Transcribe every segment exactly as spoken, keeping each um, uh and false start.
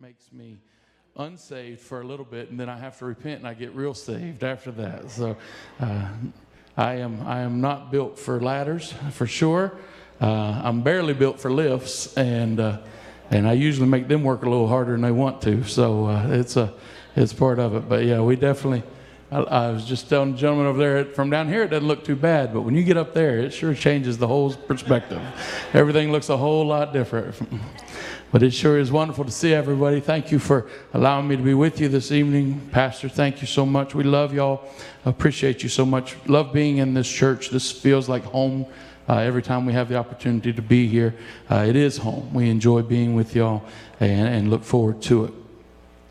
makes me unsaved for a little bit, and then I have to repent, and I get real saved after that. So uh, I am I am not built for ladders, for sure. Uh, I'm barely built for lifts, and uh, and I usually make them work a little harder than they want to. So uh, it's a it's part of it. But yeah, we definitely. I, I was just telling the gentleman over there, from down here it doesn't look too bad, but when you get up there, it sure changes the whole perspective. Everything looks a whole lot different. But it sure is wonderful to see everybody. Thank you for allowing me to be with you this evening. Pastor, thank you so much. We love y'all. Appreciate you so much. Love being in this church. This feels like home. Uh, every time we have the opportunity to be here, uh, it is home. We enjoy being with y'all and, and look forward to it.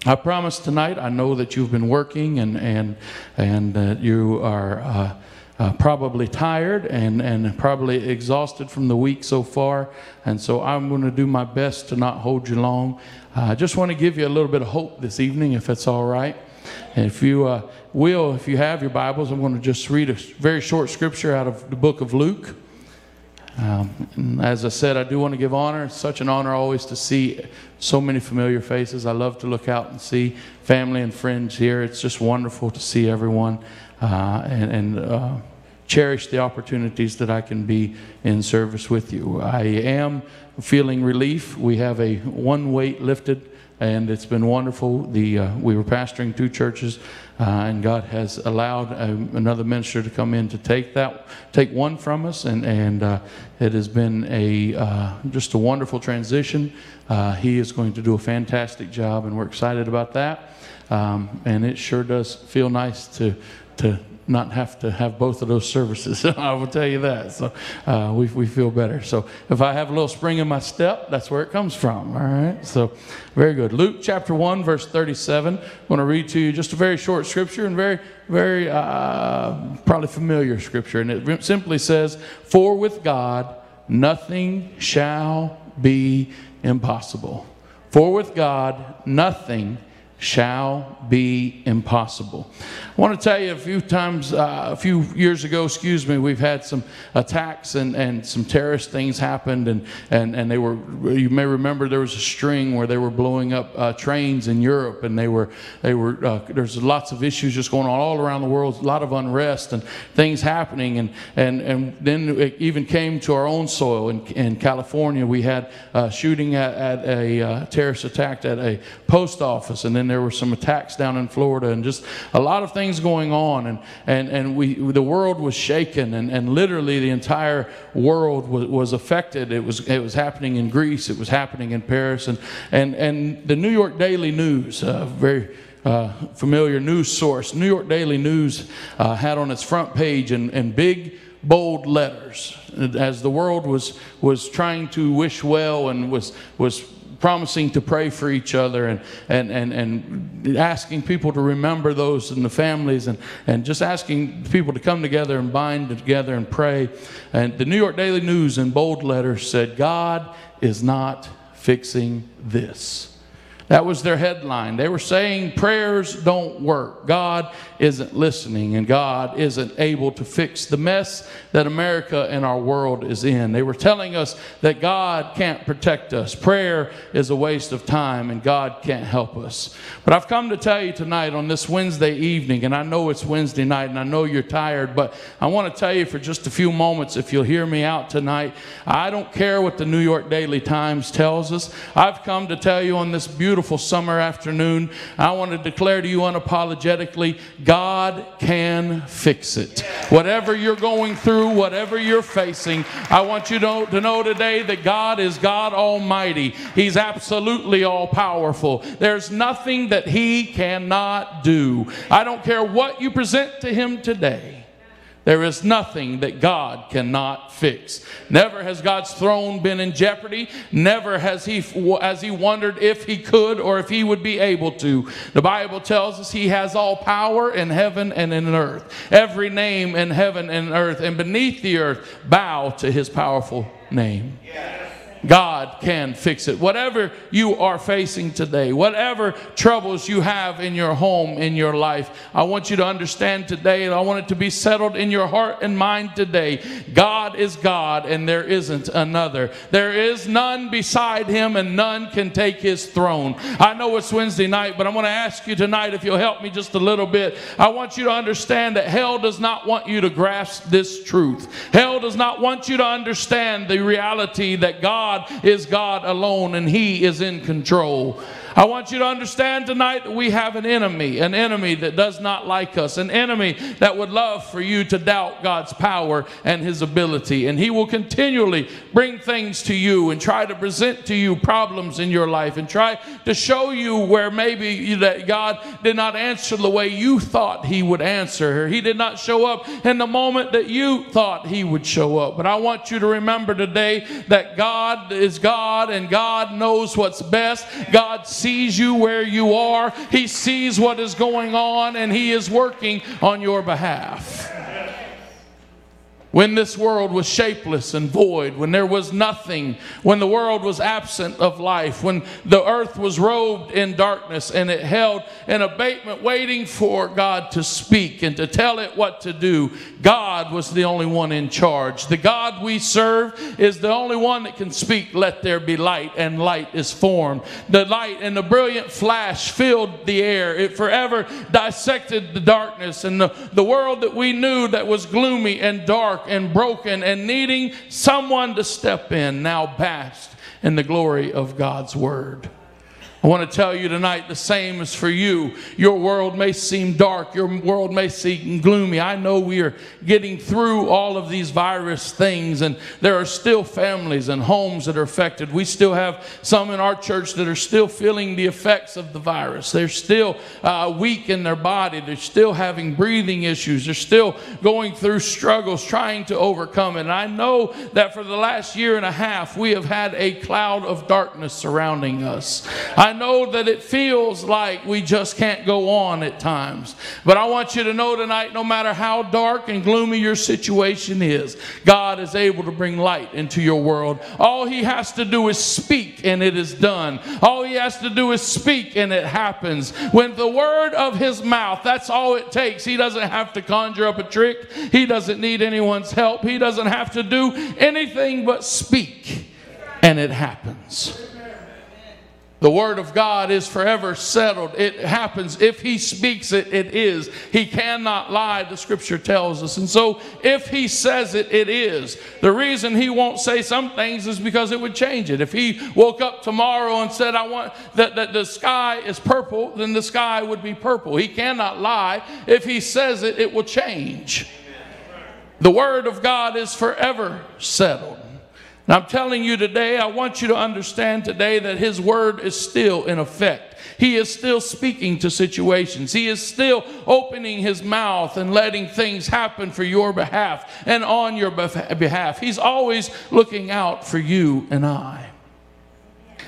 I promise tonight, I know that you've been working and and and that uh, you are uh, uh, probably tired and, and probably exhausted from the week so far. And so I'm going to do my best to not hold you long. Uh, I just want to give you a little bit of hope this evening, if it's all right. And if you uh, will, if you have your Bibles, I'm going to just read a very short scripture out of the book of Luke. Um, as I said, I do want to give honor. It's such an honor always to see so many familiar faces. I love to look out and see family and friends here. It's just wonderful to see everyone uh, and, and uh, cherish the opportunities that I can be in service with you. I am feeling relief. We have a one weight lifted, and it's been wonderful. The uh, we were pastoring two churches, uh, and God has allowed a, another minister to come in to take that, take one from us, and and uh, it has been a uh, just a wonderful transition. Uh, he is going to do a fantastic job, and we're excited about that. Um, and it sure does feel nice to to not have to have both of those services. I will tell you that. So uh, we we feel better. So if I have a little spring in my step, that's where it comes from. All right. So very good. Luke chapter one, verse thirty-seven. I'm going to read to you just a very short scripture and very, very uh, probably familiar scripture. And it simply says, "For with God, nothing shall be impossible." For with God, nothing shall be impossible. I want to tell you a few times, uh, a few years ago, excuse me, we've had some attacks and, and some terrorist things happened, and, and, and they were, you may remember there was a string where they were blowing up uh, trains in Europe, and they were, they were uh, there's lots of issues just going on all around the world, a lot of unrest and things happening, and, and, and then it even came to our own soil. In, in California, we had uh, shooting at, at a uh, terrorist attack at a post office, and then there were some attacks down in Florida, and just a lot of things going on, and and and we the world was shaken, and, and literally the entire world was, was affected. It was it was happening in Greece, it was happening in Paris, and and and the New York Daily News, uh, very. Uh, familiar news source, New York Daily News, uh, had on its front page in, in big, bold letters, as the world was was trying to wish well and was was promising to pray for each other, and and and and asking people to remember those in the families, and and just asking people to come together and bind together and pray. And the New York Daily News in bold letters said, "God is not fixing this." That was their headline. They were saying prayers don't work. God isn't listening, and God isn't able to fix the mess that America and our world is in. They were telling us that God can't protect us. Prayer is a waste of time, and God can't help us. But I've come to tell you tonight on this Wednesday evening, and I know it's Wednesday night, and I know you're tired, but I want to tell you for just a few moments, if you'll hear me out tonight, I don't care what the New York Daily Times tells us. I've come to tell you on this beautiful Beautiful summer afternoon, I want to declare to you unapologetically, God can fix it. Whatever you're going through, whatever you're facing, I want you to, to know today that God is God Almighty. He's absolutely all-powerful. There's nothing that He cannot do. I don't care what you present to Him today. There is nothing that God cannot fix. Never has God's throne been in jeopardy. Never has he, as he wondered if he could or if he would be able to. The Bible tells us he has all power in heaven and in earth. Every name in heaven and earth and beneath the earth bow to his powerful name. Yes. God can fix it. Whatever you are facing today, whatever troubles you have in your home, in your life, I want you to understand today, and I want it to be settled in your heart and mind today. God is God, and there isn't another. There is none beside him, and none can take his throne. I know it's Wednesday night, but I'm going to ask you tonight if you'll help me just a little bit. I want you to understand that hell does not want you to grasp this truth. Hell does not want you to understand the reality that God God is God alone, and he is in control. I want you to understand tonight that we have an enemy, an enemy that does not like us, an enemy that would love for you to doubt God's power and his ability. And he will continually bring things to you and try to present to you problems in your life and try to show you where maybe that God did not answer the way you thought he would answer. He did not show up in the moment that you thought he would show up. But I want you to remember today that God is God, and God knows what's best. God sees sees you where you are. He sees what is going on, and he is working on your behalf. When this world was shapeless and void, when there was nothing, when the world was absent of life, when the earth was robed in darkness and it held an abatement waiting for God to speak and to tell it what to do, God was the only one in charge. The God we serve is the only one that can speak, "Let there be light," and light is formed. The light and the brilliant flash filled the air. It forever dissected the darkness, and the, the world that we knew that was gloomy and dark and broken and needing someone to step in, now basked in the glory of God's word. I want to tell you tonight, the same is for you. Your world may seem dark. Your world may seem gloomy. I know we are getting through all of these virus things, and there are still families and homes that are affected. We still have some in our church that are still feeling the effects of the virus. They're still uh, weak in their body. They're still having breathing issues. They're still going through struggles, trying to overcome it. And I know that for the last year and a half, we have had a cloud of darkness surrounding us. I I know that it feels like we just can't go on at times. But I want you to know tonight, no matter how dark and gloomy your situation is, God is able to bring light into your world. All he has to do is speak, and it is done. All he has to do is speak, and it happens. When the word of his mouth, that's all it takes. He doesn't have to conjure up a trick. He doesn't need anyone's help. He doesn't have to do anything but speak, and it happens. The word of God is forever settled. It happens. If he speaks it, it is. He cannot lie, the scripture tells us. And so if he says it, it is. The reason he won't say some things is because it would change it. If he woke up tomorrow and said, I want that, that the sky is purple, then the sky would be purple. He cannot lie. If he says it, it will change. The word of God is forever settled. And I'm telling you today, I want you to understand today that his word is still in effect. He is still speaking to situations. He is still opening his mouth and letting things happen for your behalf and on your behalf. He's always looking out for you and I.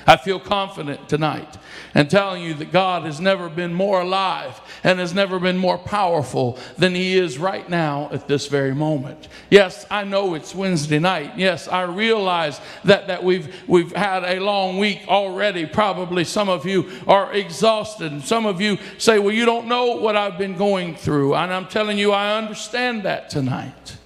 I feel confident tonight and telling you that God has never been more alive and has never been more powerful than he is right now at this very moment. Yes, I know it's Wednesday night. Yes, I realize that, that we've, we've had a long week already. Probably some of you are exhausted, and some of you say, well, you don't know what I've been going through. And I'm telling you, I understand that tonight.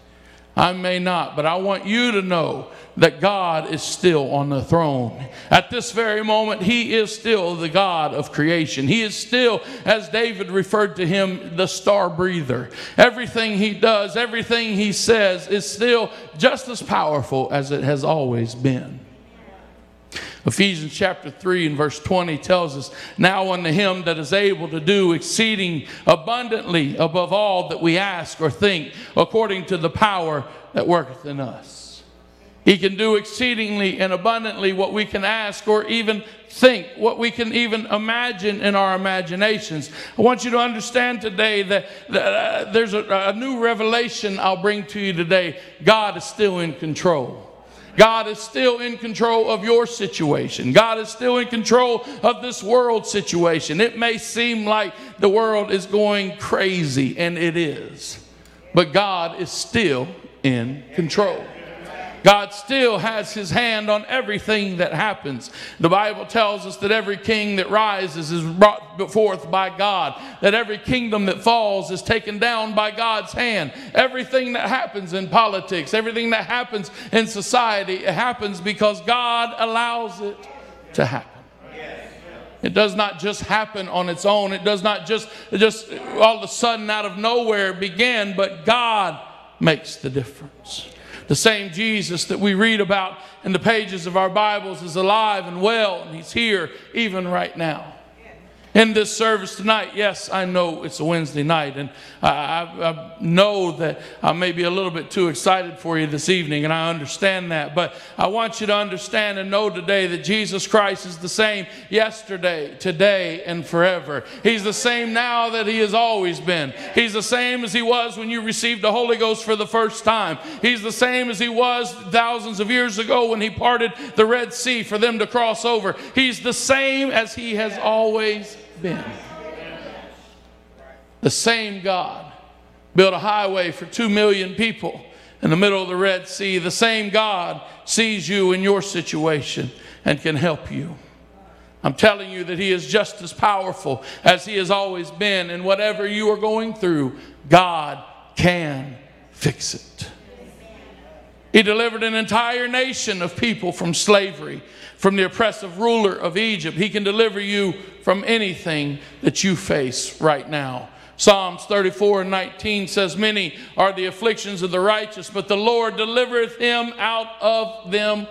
I may not, but I want you to know that God is still on the throne. At this very moment, he is still the God of creation. He is still, as David referred to him, the star breather. Everything he does, everything he says is still just as powerful as it has always been. Ephesians chapter three and verse twenty tells us, now unto him that is able to do exceeding abundantly above all that we ask or think, according to the power that worketh in us. He can do exceedingly and abundantly what we can ask or even think, what we can even imagine in our imaginations. I want you to understand today that, that uh, there's a, a new revelation I'll bring to you today. God is still in control. God is still in control of your situation. God is still in control of this world situation. It may seem like the world is going crazy, and it is. But God is still in control. God still has his hand on everything that happens. The Bible tells us that every king that rises is brought forth by God, that every kingdom that falls is taken down by God's hand. Everything that happens in politics, everything that happens in society, it happens because God allows it to happen. It does not just happen on its own. It does not just, just all of a sudden out of nowhere begin, but God makes the difference. The same Jesus that we read about in the pages of our Bibles is alive and well, and he's here even right now. In this service tonight, yes, I know it's a Wednesday night, and I, I, I know that I may be a little bit too excited for you this evening, and I understand that, but I want you to understand and know today that Jesus Christ is the same yesterday, today, and forever. He's the same now that he has always been. He's the same as he was when you received the Holy Ghost for the first time. He's the same as he was thousands of years ago when he parted the Red Sea for them to cross over. He's the same as he has always been. been. The same God built a highway for two million people in the middle of the Red Sea. The same God sees you in your situation and can help you. I'm telling you that he is just as powerful as he has always been, and whatever you are going through, God can fix it. He delivered an entire nation of people from slavery, from the oppressive ruler of Egypt. He can deliver you from anything that you face right now. Psalms thirty-four and nineteen says, "Many are the afflictions of the righteous, but the Lord delivereth him out of them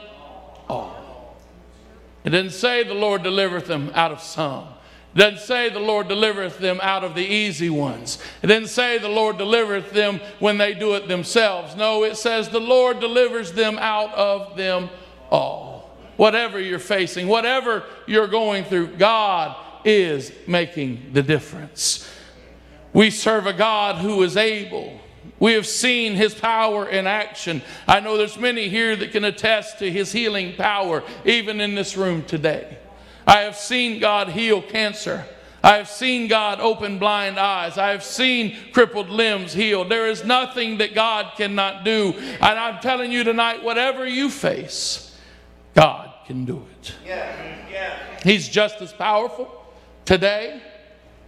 all." It didn't say the Lord delivereth them out of some. It doesn't say the Lord delivereth them out of the easy ones. It didn't say the Lord delivereth them when they do it themselves. No, it says the Lord delivers them out of them all. Whatever you're facing, whatever you're going through, God is making the difference. We serve a God who is able. We have seen his power in action. I know there's many here that can attest to his healing power, even in this room today. I have seen God heal cancer. I have seen God open blind eyes. I have seen crippled limbs healed. There is nothing that God cannot do. And I'm telling you tonight, whatever you face, God can do it. Yeah. Yeah. He's just as powerful today,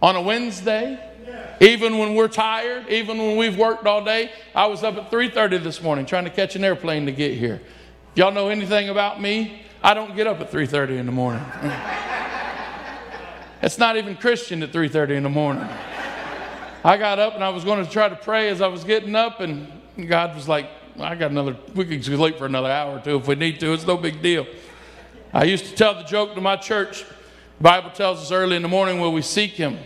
on a Wednesday, yeah. Even when we're tired, even when we've worked all day. I was up at three thirty this morning trying to catch an airplane to get here. Y'all know anything about me? I don't get up at three thirty in the morning. It's not even Christian at three thirty in the morning. I got up and I was going to try to pray as I was getting up, and God was like, I got another, we can sleep for another hour or two if we need to. It's no big deal. I used to tell the joke to my church. The Bible tells us early in the morning will we seek him.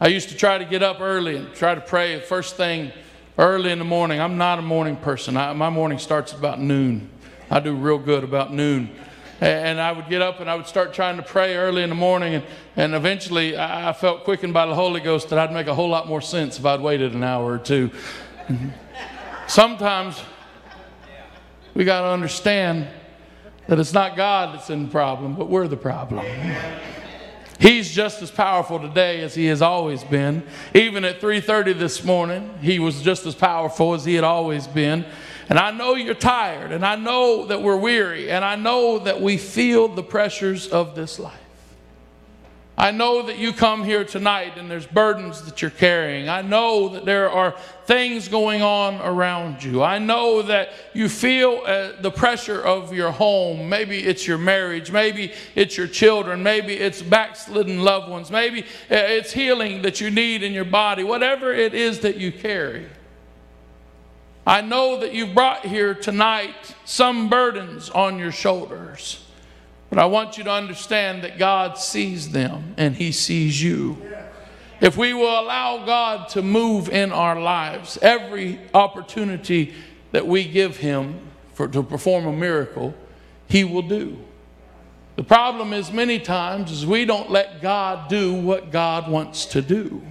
I used to try to get up early and try to pray first thing early in the morning. I'm not a morning person. I, my morning starts about noon. I do real good about noon. And I would get up and I would start trying to pray early in the morning. And, and eventually I felt quickened by the Holy Ghost that I'd make a whole lot more sense if I'd waited an hour or two. Sometimes we got to understand that it's not God that's in the problem, but we're the problem. He's just as powerful today as he has always been. Even at three thirty this morning, he was just as powerful as he had always been. And I know you're tired, and I know that we're weary, and I know that we feel the pressures of this life. I know that you come here tonight and there's burdens that you're carrying. I know that there are things going on around you. I know that you feel uh, the pressure of your home. Maybe it's your marriage. Maybe it's your children. Maybe it's backslidden loved ones. Maybe uh, it's healing that you need in your body. Whatever it is that you carry. I know that you've brought here tonight some burdens on your shoulders. But I want you to understand that God sees them and he sees you. If we will allow God to move in our lives, every opportunity that we give him for, to perform a miracle, he will do. The problem is many times is we don't let God do what God wants to do.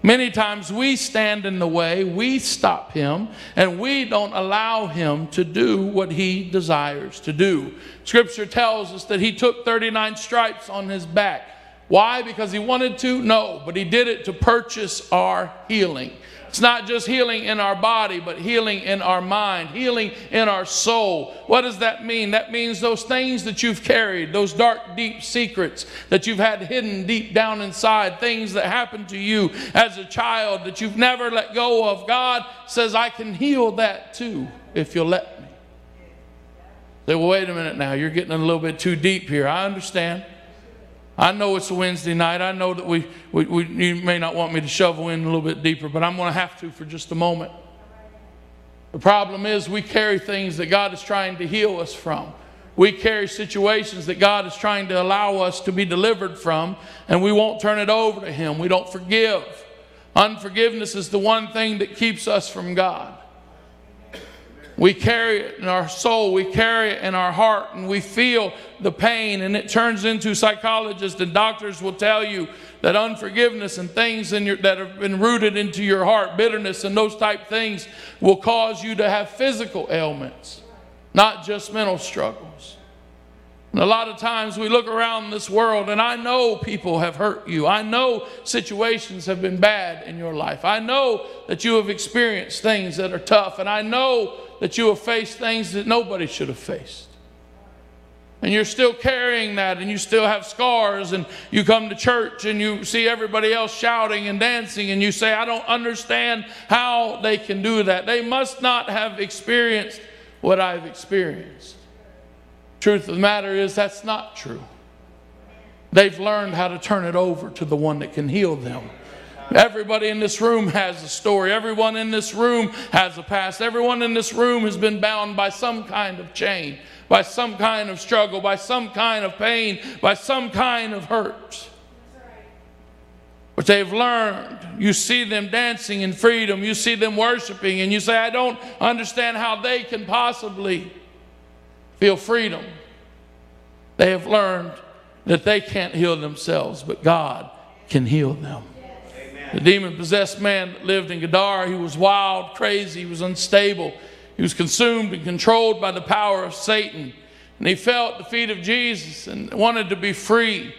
Many times we stand in the way, we stop him, and we don't allow him to do what he desires to do. Scripture tells us that he took thirty-nine stripes on his back. Why? Because he wanted to? No, but he did it to purchase our healing. It's not just healing in our body, but healing in our mind, healing in our soul. What does that mean? That means those things that you've carried, those dark, deep secrets that you've had hidden deep down inside, things that happened to you as a child that you've never let go of. God says, I can heal that too if you'll let me. Say, well, wait a minute now. You're getting a little bit too deep here. I understand. I know it's a Wednesday night. I know that we, we, we, you may not want me to shovel in a little bit deeper, but I'm going to have to for just a moment. The problem is we carry things that God is trying to heal us from. We carry situations that God is trying to allow us to be delivered from, and we won't turn it over to Him. We don't forgive. Unforgiveness is the one thing that keeps us from God. We carry it in our soul, we carry it in our heart, and we feel the pain, and it turns into, psychologists and doctors will tell you that unforgiveness and things in your, that have been rooted into your heart, bitterness and those type things, will cause you to have physical ailments, not just mental struggles. And a lot of times we look around this world, and I know people have hurt you. I know situations have been bad in your life. I know that you have experienced things that are tough, and I know that you have faced things that nobody should have faced. And you're still carrying that, and you still have scars, and you come to church and you see everybody else shouting and dancing, and you say, I don't understand how they can do that. They must not have experienced what I've experienced. Truth of the matter is that's not true. They've learned how to turn it over to the one that can heal them. Everybody in this room has a story. Everyone in this room has a past. Everyone in this room has been bound by some kind of chain, by some kind of struggle, by some kind of pain, by some kind of hurt. But they've learned. You see them dancing in freedom. You see them worshiping, and you say, I don't understand how they can possibly feel freedom. They have learned that they can't heal themselves, but God can heal them. Yes. The demon-possessed man that lived in Gadara, he was wild, crazy, he was unstable. He was consumed and controlled by the power of Satan. And he fell at the feet of Jesus and wanted to be free.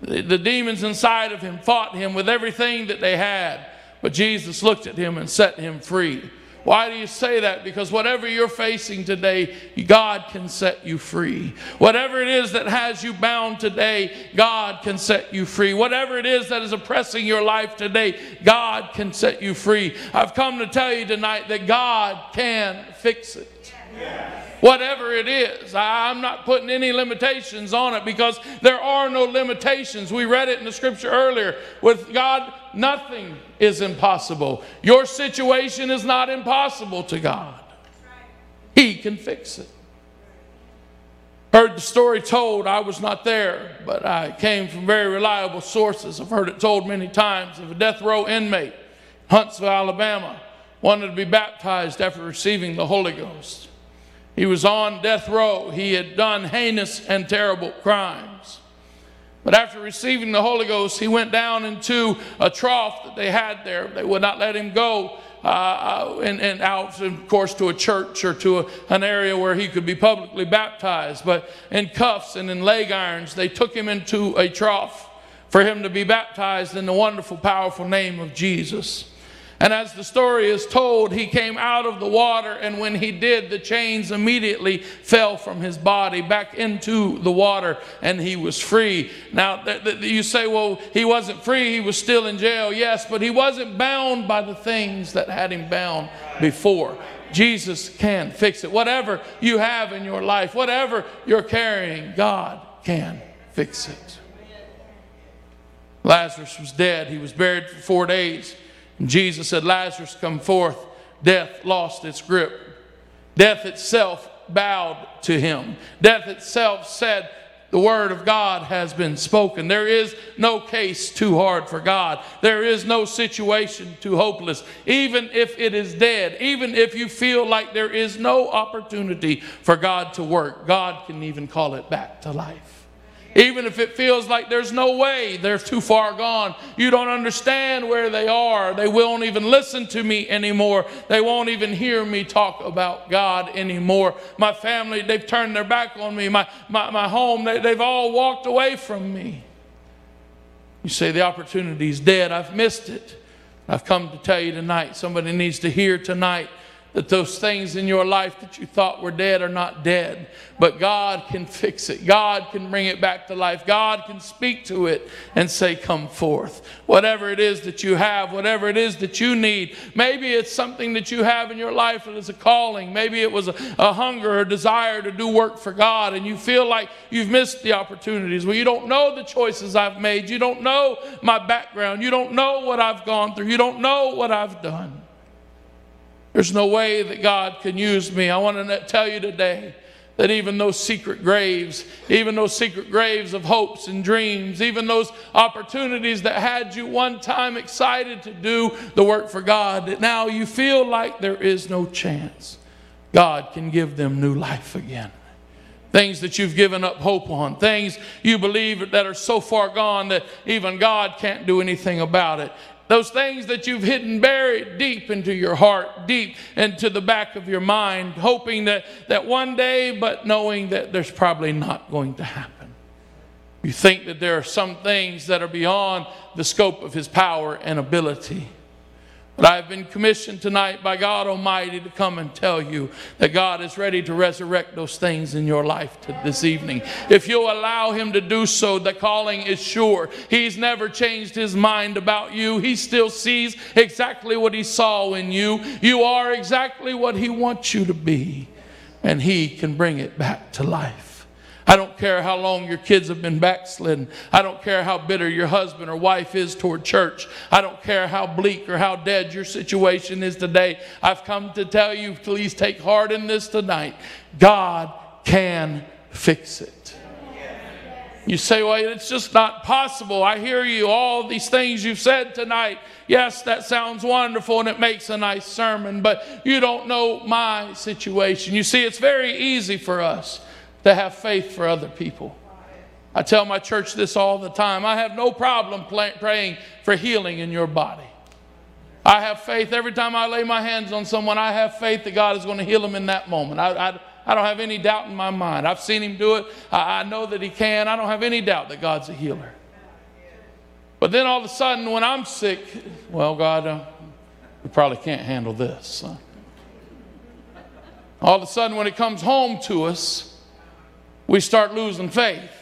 The, the demons inside of him fought him with everything that they had. But Jesus looked at him and set him free. Why do you say that? Because whatever you're facing today, God can set you free. Whatever it is that has you bound today, God can set you free. Whatever it is that is oppressing your life today, God can set you free. I've come to tell you tonight that God can fix it. Yes. Whatever it is, I'm not putting any limitations on it because there are no limitations. We read it in the scripture earlier. With God, nothing is impossible. Your situation is not impossible to God. He can fix it. Heard the story told, I was not there, but I came from very reliable sources. I've heard it told many times of a death row inmate, Huntsville, Alabama, wanted to be baptized after receiving the Holy Ghost. He was on death row. He had done heinous and terrible crimes. But after receiving the Holy Ghost, he went down into a trough that they had there. They would not let him go uh, and, and out, of course, to a church or to a, an area where he could be publicly baptized. But in cuffs and in leg irons, they took him into a trough for him to be baptized in the wonderful, powerful name of Jesus. And as the story is told, he came out of the water, and when he did, the chains immediately fell from his body back into the water, and he was free. Now, th th you say, well, he wasn't free, he was still in jail. Yes, but he wasn't bound by the things that had him bound before. Jesus can fix it. Whatever you have in your life, whatever you're carrying, God can fix it. Lazarus was dead. He was buried for four days. And Jesus said, Lazarus, come forth. Death lost its grip. Death itself bowed to him. Death itself said, the word of God has been spoken. There is no case too hard for God. There is no situation too hopeless. Even if it is dead, even if you feel like there is no opportunity for God to work, God can even call it back to life. Even if it feels like there's no way, they're too far gone. You don't understand where they are. They won't even listen to me anymore. They won't even hear me talk about God anymore. My family, they've turned their back on me. My, my, my home, they, they've all walked away from me. You say the opportunity is dead. I've missed it. I've come to tell you tonight, somebody needs to hear tonight that those things in your life that you thought were dead are not dead. But God can fix it. God can bring it back to life. God can speak to it and say, come forth. Whatever it is that you have, whatever it is that you need. Maybe it's something that you have in your life that is a calling. Maybe it was a, a hunger or desire to do work for God, and you feel like you've missed the opportunities. Well, you don't know the choices I've made. You don't know my background. You don't know what I've gone through. You don't know what I've done. There's no way that God can use me. I want to tell you today that even those secret graves, even those secret graves of hopes and dreams, even those opportunities that had you one time excited to do the work for God, that now you feel like there is no chance, God can give them new life again. Things that you've given up hope on. Things you believe that are so far gone that even God can't do anything about it. Those things that you've hidden buried deep into your heart, deep into the back of your mind, hoping that, that one day, but knowing that there's probably not going to happen. You think that there are some things that are beyond the scope of His power and ability. But I've been commissioned tonight by God Almighty to come and tell you that God is ready to resurrect those things in your life to this evening. If you'll allow Him to do so, the calling is sure. He's never changed His mind about you. He still sees exactly what He saw in you. You are exactly what He wants you to be. And He can bring it back to life. I don't care how long your kids have been backslidden. I don't care how bitter your husband or wife is toward church. I don't care how bleak or how dead your situation is today. I've come to tell you, please take heart in this tonight. God can fix it. You say, well, it's just not possible. I hear you, all these things you've said tonight. Yes, that sounds wonderful and it makes a nice sermon, but you don't know my situation. You see, it's very easy for us to have faith for other people. I tell my church this all the time. I have no problem praying for healing in your body. I have faith. Every time I lay my hands on someone, I have faith that God is going to heal them in that moment. I, I, I don't have any doubt in my mind. I've seen Him do it. I, I know that He can. I don't have any doubt that God's a healer. But then all of a sudden when I'm sick, well, God, uh, we probably can't handle this. Huh? All of a sudden when it comes home to us, we start losing faith.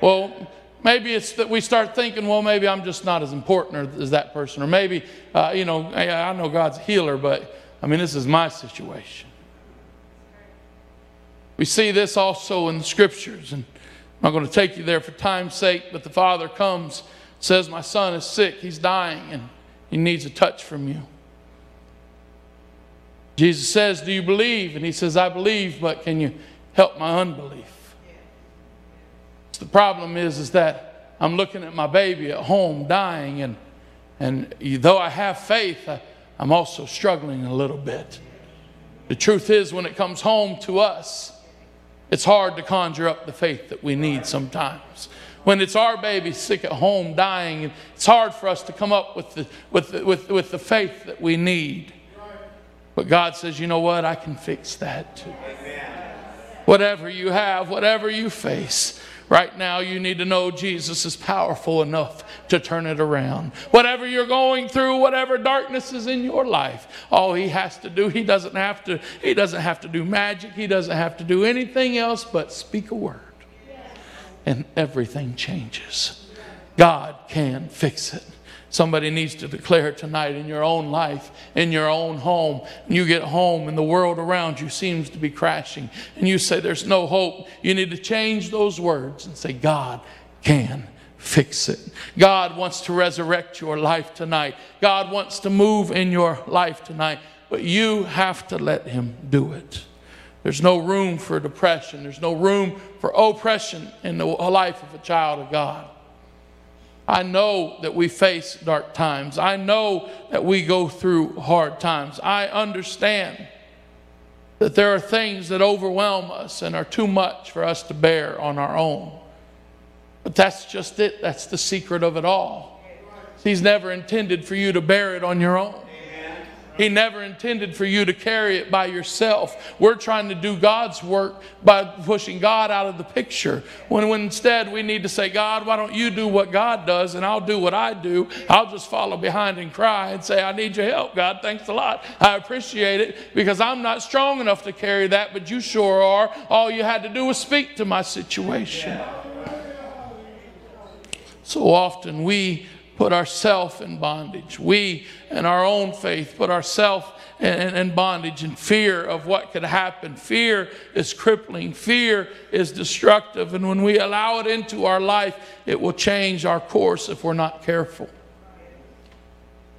Well, maybe it's that we start thinking, well, maybe I'm just not as important as that person. Or maybe, uh, you know, I know God's a healer, but I mean, this is my situation. We see this also in the Scriptures. And I'm not going to take you there for time's sake, but the Father comes, says, my son is sick, he's dying, and he needs a touch from you. Jesus says, do you believe? And he says, I believe, but can you help my unbelief? The problem is, is that I'm looking at my baby at home dying, and, and though I have faith, I, I'm also struggling a little bit. The truth is, when it comes home to us, it's hard to conjure up the faith that we need sometimes. When it's our baby sick at home dying, it's hard for us to come up with the, with the, with, with the faith that we need. But God says, you know what? I can fix that too. Whatever you have, whatever you face, right now, you need to know Jesus is powerful enough to turn it around. Whatever you're going through, whatever darkness is in your life, all He has to do, He doesn't have to, He doesn't have to do magic. He doesn't have to do anything else but speak a word. And everything changes. God can fix it. Somebody needs to declare tonight in your own life, in your own home. You get home and the world around you seems to be crashing. And you say there's no hope. You need to change those words and say God can fix it. God wants to resurrect your life tonight. God wants to move in your life tonight. But you have to let Him do it. There's no room for depression. There's no room for oppression in the life of a child of God. I know that we face dark times. I know that we go through hard times. I understand that there are things that overwhelm us and are too much for us to bear on our own. But that's just it. That's the secret of it all. He's never intended for you to bear it on your own. He never intended for you to carry it by yourself. We're trying to do God's work by pushing God out of the picture. When, when instead we need to say, God, why don't you do what God does and I'll do what I do. I'll just follow behind and cry and say, I need your help, God. Thanks a lot. I appreciate it because I'm not strong enough to carry that, but you sure are. All you had to do was speak to my situation. So often we put ourselves in bondage. We and our own faith put ourselves in, in bondage and fear of what could happen. Fear is crippling. Fear is destructive. And when we allow it into our life, it will change our course if we're not careful.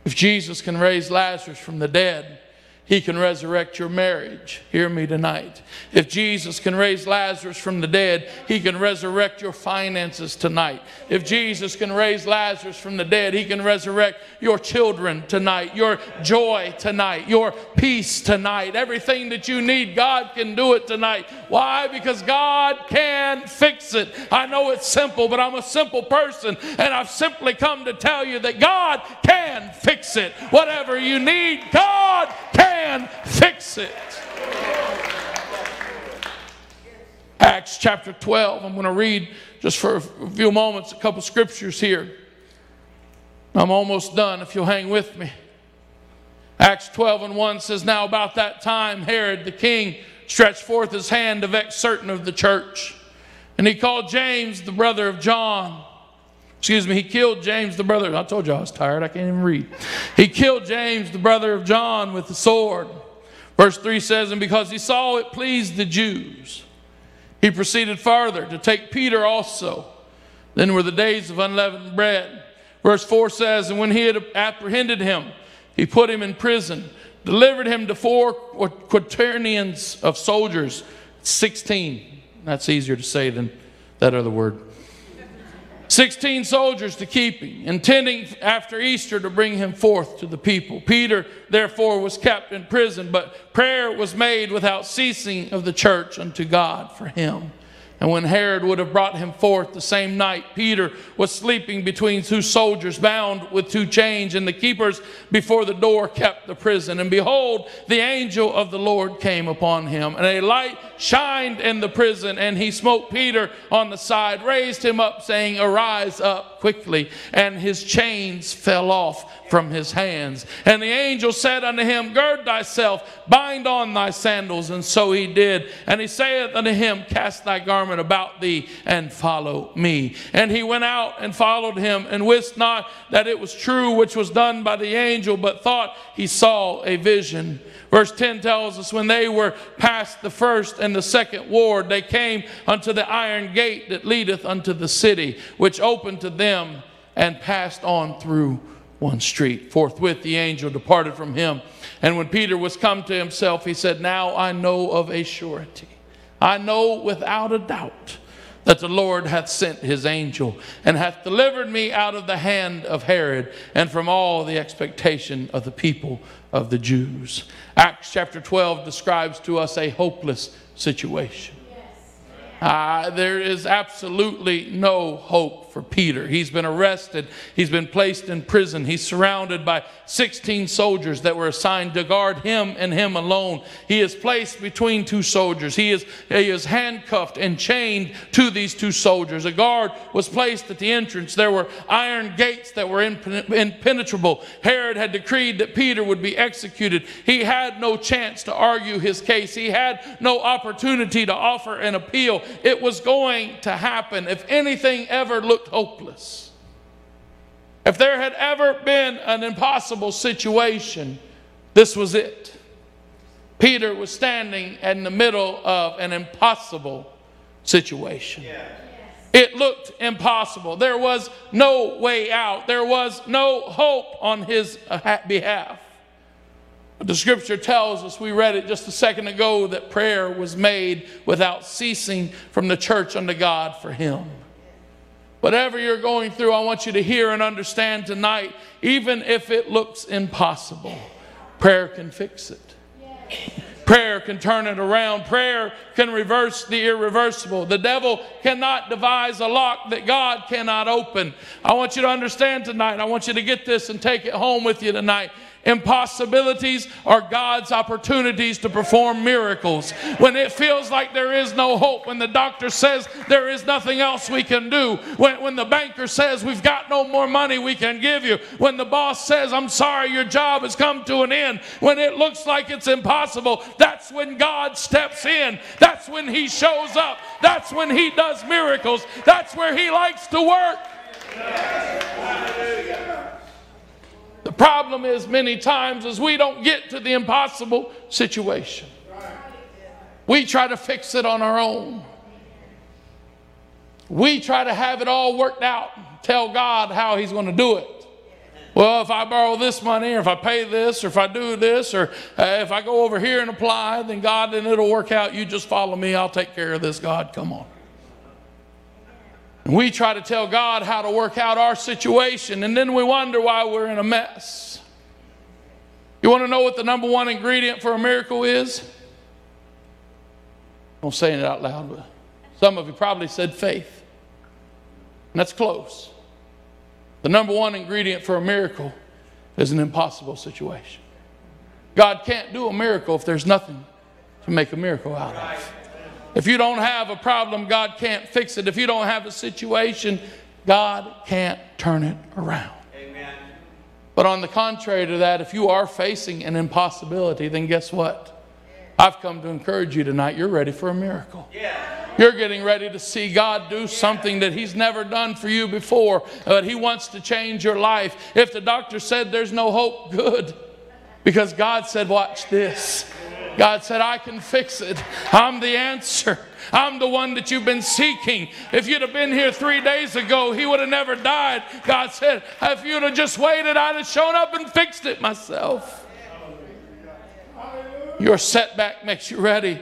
If Jesus can raise Lazarus from the dead, He can resurrect your marriage. Hear me tonight. If Jesus can raise Lazarus from the dead, He can resurrect your finances tonight. If Jesus can raise Lazarus from the dead, He can resurrect your children tonight, your joy tonight, your peace tonight, everything that you need. God can do it tonight. Why? Because God can fix it. I know it's simple, but I'm a simple person, and I've simply come to tell you that God can fix it. Whatever you need, God can and fix it. Acts chapter twelve. I'm going to read just for a few moments a couple scriptures here. I'm almost done if you'll hang with me. Acts twelve and one says, Now about that time Herod the king stretched forth his hand to vex certain of the church. And he called James the brother of John. Excuse me, he killed James the brother. I told you I was tired. I can't even read. He killed James the brother of John with the sword. Verse three says, And because he saw it pleased the Jews, he proceeded farther to take Peter also. Then were the days of unleavened bread. Verse four says, And when he had apprehended him, he put him in prison, delivered him to four quaternions of soldiers, sixteen. That's easier to say than that other word. Sixteen soldiers to keep him, intending after Easter to bring him forth to the people. Peter, therefore, was kept in prison, but prayer was made without ceasing of the church unto God for him. And when Herod would have brought him forth the same night, Peter was sleeping between two soldiers, bound with two chains, and the keepers before the door kept the prison. And behold, the angel of the Lord came upon him, and a light shined in the prison, and he smote Peter on the side, raised him up, saying, Arise up quickly. And his chains fell off from his hands. And the angel said unto him, Gird thyself, bind on thy sandals. And so he did. And he saith unto him, Cast thy garment about thee and follow me. And he went out and followed him, and wist not that it was true which was done by the angel, but thought he saw a vision. Verse ten tells us, When they were past the first and the second ward, they came unto the iron gate that leadeth unto the city, which opened to them, and passed on through one street. Forthwith the angel departed from him. And when Peter was come to himself, he said, Now I know of a surety, I know without a doubt that the Lord hath sent his angel, and hath delivered me out of the hand of Herod, and from all the expectation of the people of the Jews. Acts chapter twelve describes to us a hopeless situation. Uh, there is absolutely no hope for Peter. He's been arrested. He's been placed in prison. He's surrounded by sixteen soldiers that were assigned to guard him and him alone. He is placed between two soldiers. He is, he is handcuffed and chained to these two soldiers. A guard was placed at the entrance. There were iron gates that were impenetrable. Herod had decreed that Peter would be executed. He had no chance to argue his case. He had no opportunity to offer an appeal. It was going to happen. If anything ever looked hopeless, if there had ever been an impossible situation, this was it. Peter was standing in the middle of an impossible situation. Yeah. It looked impossible. There was no way out. There was no hope on his behalf. The scripture tells us, we read it just a second ago, that prayer was made without ceasing from the church unto God for him. Whatever you're going through, I want you to hear and understand tonight, even if it looks impossible, prayer can fix it. Yes. Prayer can turn it around. Prayer can reverse the irreversible. The devil cannot devise a lock that God cannot open. I want you to understand tonight. I want you to get this and take it home with you tonight. impossibilities are God's opportunities to perform miracles. When it feels like there is no hope, when the doctor says there is nothing else we can do, when, when the banker says we've got no more money we can give you, when the boss says, I'm sorry, your job has come to an end, when it looks like it's impossible, that's when God steps in. That's when He shows up. That's when He does miracles. That's where He likes to work. The problem is many times is we don't get to the impossible situation. We try to fix it on our own. We try to have it all worked out. Tell God how He's going to do it. Well, if I borrow this money, or if I pay this, or if I do this, or uh, if I go over here and apply, then God, then it'll work out. You just follow me. I'll take care of this, God. Come on. And we try to tell God how to work out our situation, and then we wonder why we're in a mess. You want to know what the number one ingredient for a miracle is? I'm not saying it out loud, but some of you probably said faith. And that's close. The number one ingredient for a miracle is an impossible situation. God can't do a miracle if there's nothing to make a miracle out of. If you don't have a problem, God can't fix it. If you don't have a situation, God can't turn it around. Amen. But on the contrary to that, if you are facing an impossibility, then guess what? I've come to encourage you tonight. You're ready for a miracle. Yeah. You're getting ready to see God do something that He's never done for you before. But He wants to change your life. If the doctor said there's no hope, good. Because God said, watch this. God said, I can fix it. I'm the answer. I'm the one that you've been seeking. If you'd have been here three days ago, he would have never died. God said, if you'd have just waited, I'd have shown up and fixed it myself. Your setback makes you ready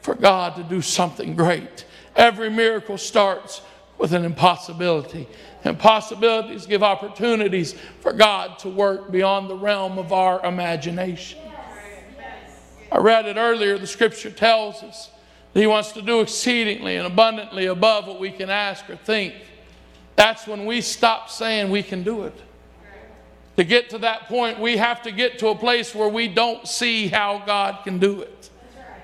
for God to do something great. Every miracle starts with an impossibility. Impossibilities give opportunities for God to work beyond the realm of our imagination. I read it earlier. The scripture tells us that He wants to do exceedingly and abundantly above what we can ask or think. That's when we stop saying we can do it. To get to that point, we have to get to a place where we don't see how God can do it.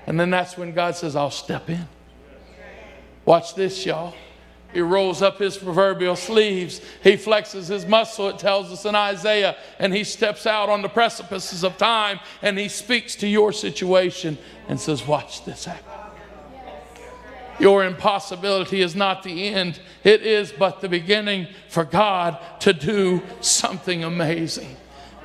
And then that's when God says, I'll step in. Watch this, y'all. He rolls up His proverbial sleeves. He flexes His muscle, it tells us in Isaiah. And He steps out on the precipices of time. And He speaks to your situation and says, watch this happen. Your impossibility is not the end. It is but the beginning for God to do something amazing.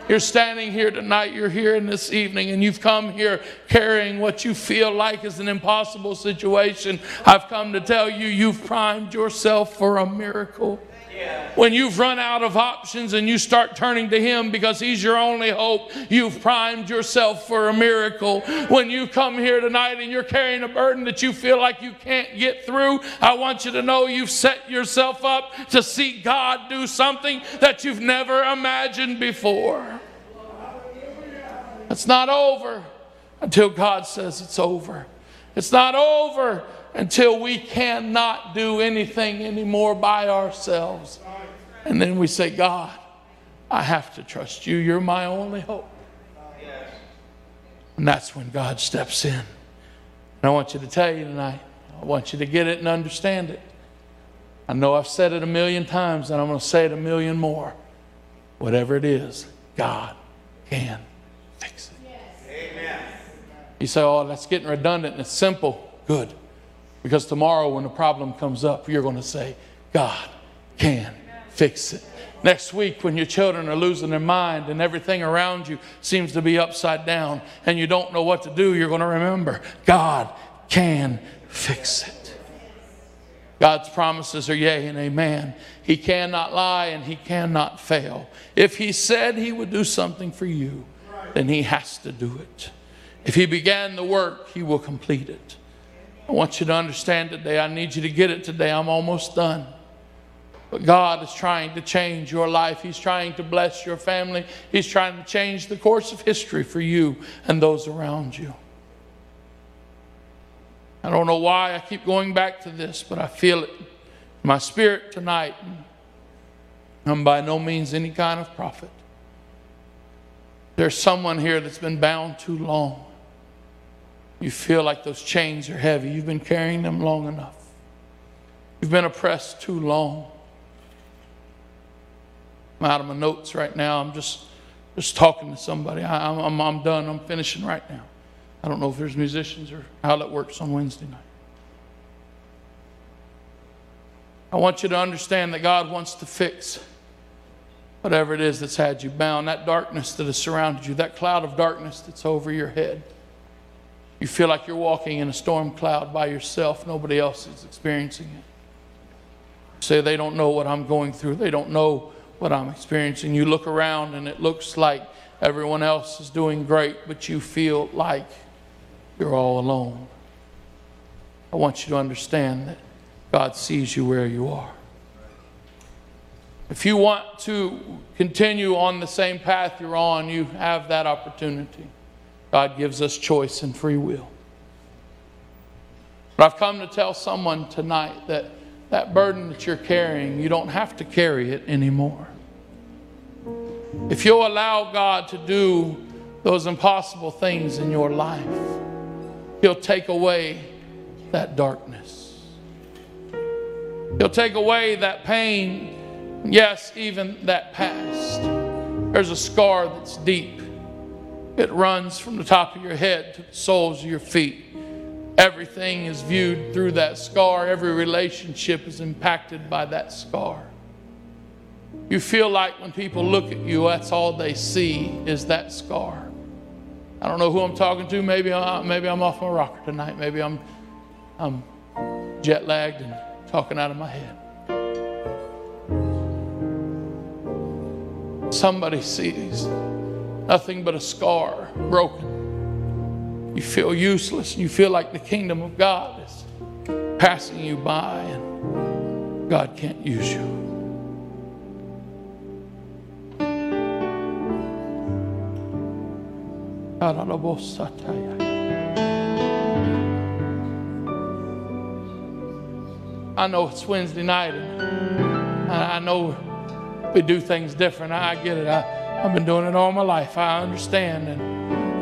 You're standing here tonight, you're here in this evening, and you've come here carrying what you feel like is an impossible situation. I've come to tell you, you've primed yourself for a miracle. Yeah. When you've run out of options and you start turning to Him because He's your only hope, you've primed yourself for a miracle. When you come here tonight and you're carrying a burden that you feel like you can't get through, I want you to know you've set yourself up to see God do something that you've never imagined before. It's not over until God says it's over. It's not over until we cannot do anything anymore by ourselves. And then we say, God, I have to trust you. You're my only hope. Yes. And that's when God steps in. And I want you to tell you tonight, I want you to get it and understand it. I know I've said it a million times, and I'm going to say it a million more. Whatever it is, God can fix it. Yes. Amen. You say, oh, that's getting redundant and it's simple. Good. Because tomorrow when the problem comes up, you're going to say, God can fix it. Next week when your children are losing their mind and everything around you seems to be upside down and you don't know what to do, you're going to remember, God can fix it. God's promises are yea and amen. He cannot lie and He cannot fail. If He said He would do something for you, then He has to do it. If He began the work, He will complete it. I want you to understand today. I need you to get it today. I'm almost done. But God is trying to change your life. He's trying to bless your family. He's trying to change the course of history for you and those around you. I don't know why I keep going back to this, but I feel it in my spirit tonight. I'm by no means any kind of prophet. There's someone here that's been bound too long. You feel like those chains are heavy. You've been carrying them long enough. You've been oppressed too long. I'm out of my notes right now. I'm just, just talking to somebody. I, I'm, I'm, I'm done. I'm finishing right now. I don't know if there's musicians or how that works on Wednesday night. I want you to understand that God wants to fix whatever it is that's had you bound, that darkness that has surrounded you, that cloud of darkness that's over your head. You feel like you're walking in a storm cloud by yourself. Nobody else is experiencing it. You say, they don't know what I'm going through. They don't know what I'm experiencing. You look around and it looks like everyone else is doing great, but you feel like you're all alone. I want you to understand that God sees you where you are. If you want to continue on the same path you're on, you have that opportunity. God gives us choice and free will. But I've come to tell someone tonight that that burden that you're carrying, you don't have to carry it anymore. If you'll allow God to do those impossible things in your life, He'll take away that darkness. He'll take away that pain. Yes, even that past. There's a scar that's deep. It runs from the top of your head to the soles of your feet. Everything is viewed through that scar. Every relationship is impacted by that scar. You feel like when people look at you, that's all they see is that scar. I don't know who I'm talking to. Maybe, I, maybe I'm off my rocker tonight. Maybe I'm, I'm jet lagged and talking out of my head. Somebody sees nothing but a scar, broken. You feel useless. You feel like the kingdom of God is passing you by and God can't use you. I know it's Wednesday night and I know we do things different. I get it. I, I've been doing it all my life. I understand. And,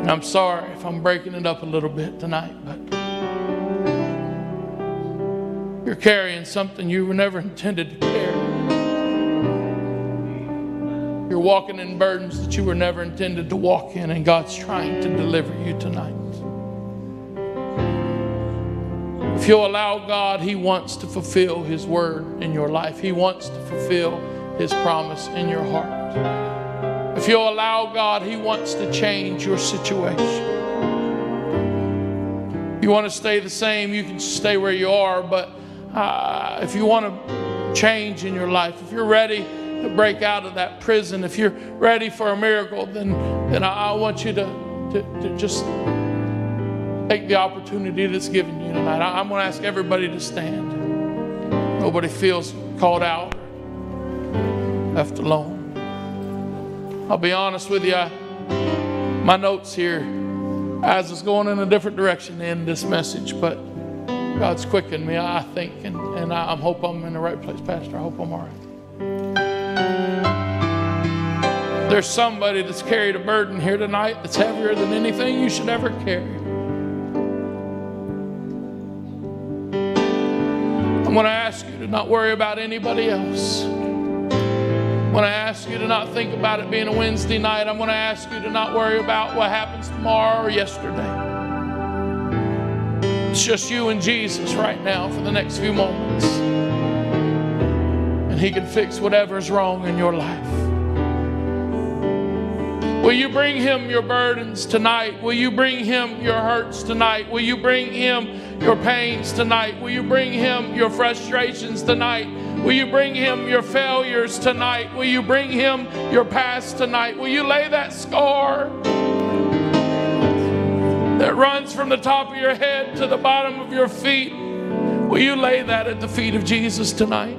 and I'm sorry if I'm breaking it up a little bit tonight. But you're carrying something you were never intended to carry. You're walking in burdens that you were never intended to walk in. And God's trying to deliver you tonight. If you'll allow God, He wants to fulfill His word in your life. He wants to fulfill His promise in your heart. If you'll allow God, He wants to change your situation. If you want to stay the same, you can stay where you are, but uh, if you want to change in your life, if you're ready to break out of that prison, if you're ready for a miracle, then, then I, I want you to, to, to just take the opportunity that's given you tonight. I, I'm going to ask everybody to stand. Nobody feels called out, left alone. I'll be honest with you, I, my notes here, as it's going in a different direction to end this message, but God's quickened me, I think, and, and I, I hope I'm in the right place, Pastor. I hope I'm all right. There's somebody that's carried a burden here tonight that's heavier than anything you should ever carry. I'm going to ask you to not worry about anybody else. I'm going to ask you to not think about it being a Wednesday night. I'm going to ask you to not worry about what happens tomorrow or yesterday. It's just you and Jesus right now for the next few moments. And He can fix whatever's wrong in your life. Will you bring Him your burdens tonight? Will you bring Him your hurts tonight? Will you bring Him your pains tonight? Will you bring Him your frustrations tonight? Will you bring Him your failures tonight? Will you bring Him your past tonight? Will you lay that scar that runs from the top of your head to the bottom of your feet? Will you lay that at the feet of Jesus tonight?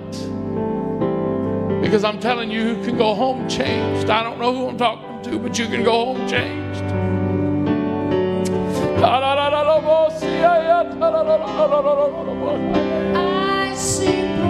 Because I'm telling you, you can go home changed. I don't know who I'm talking to, but you can go home changed. I see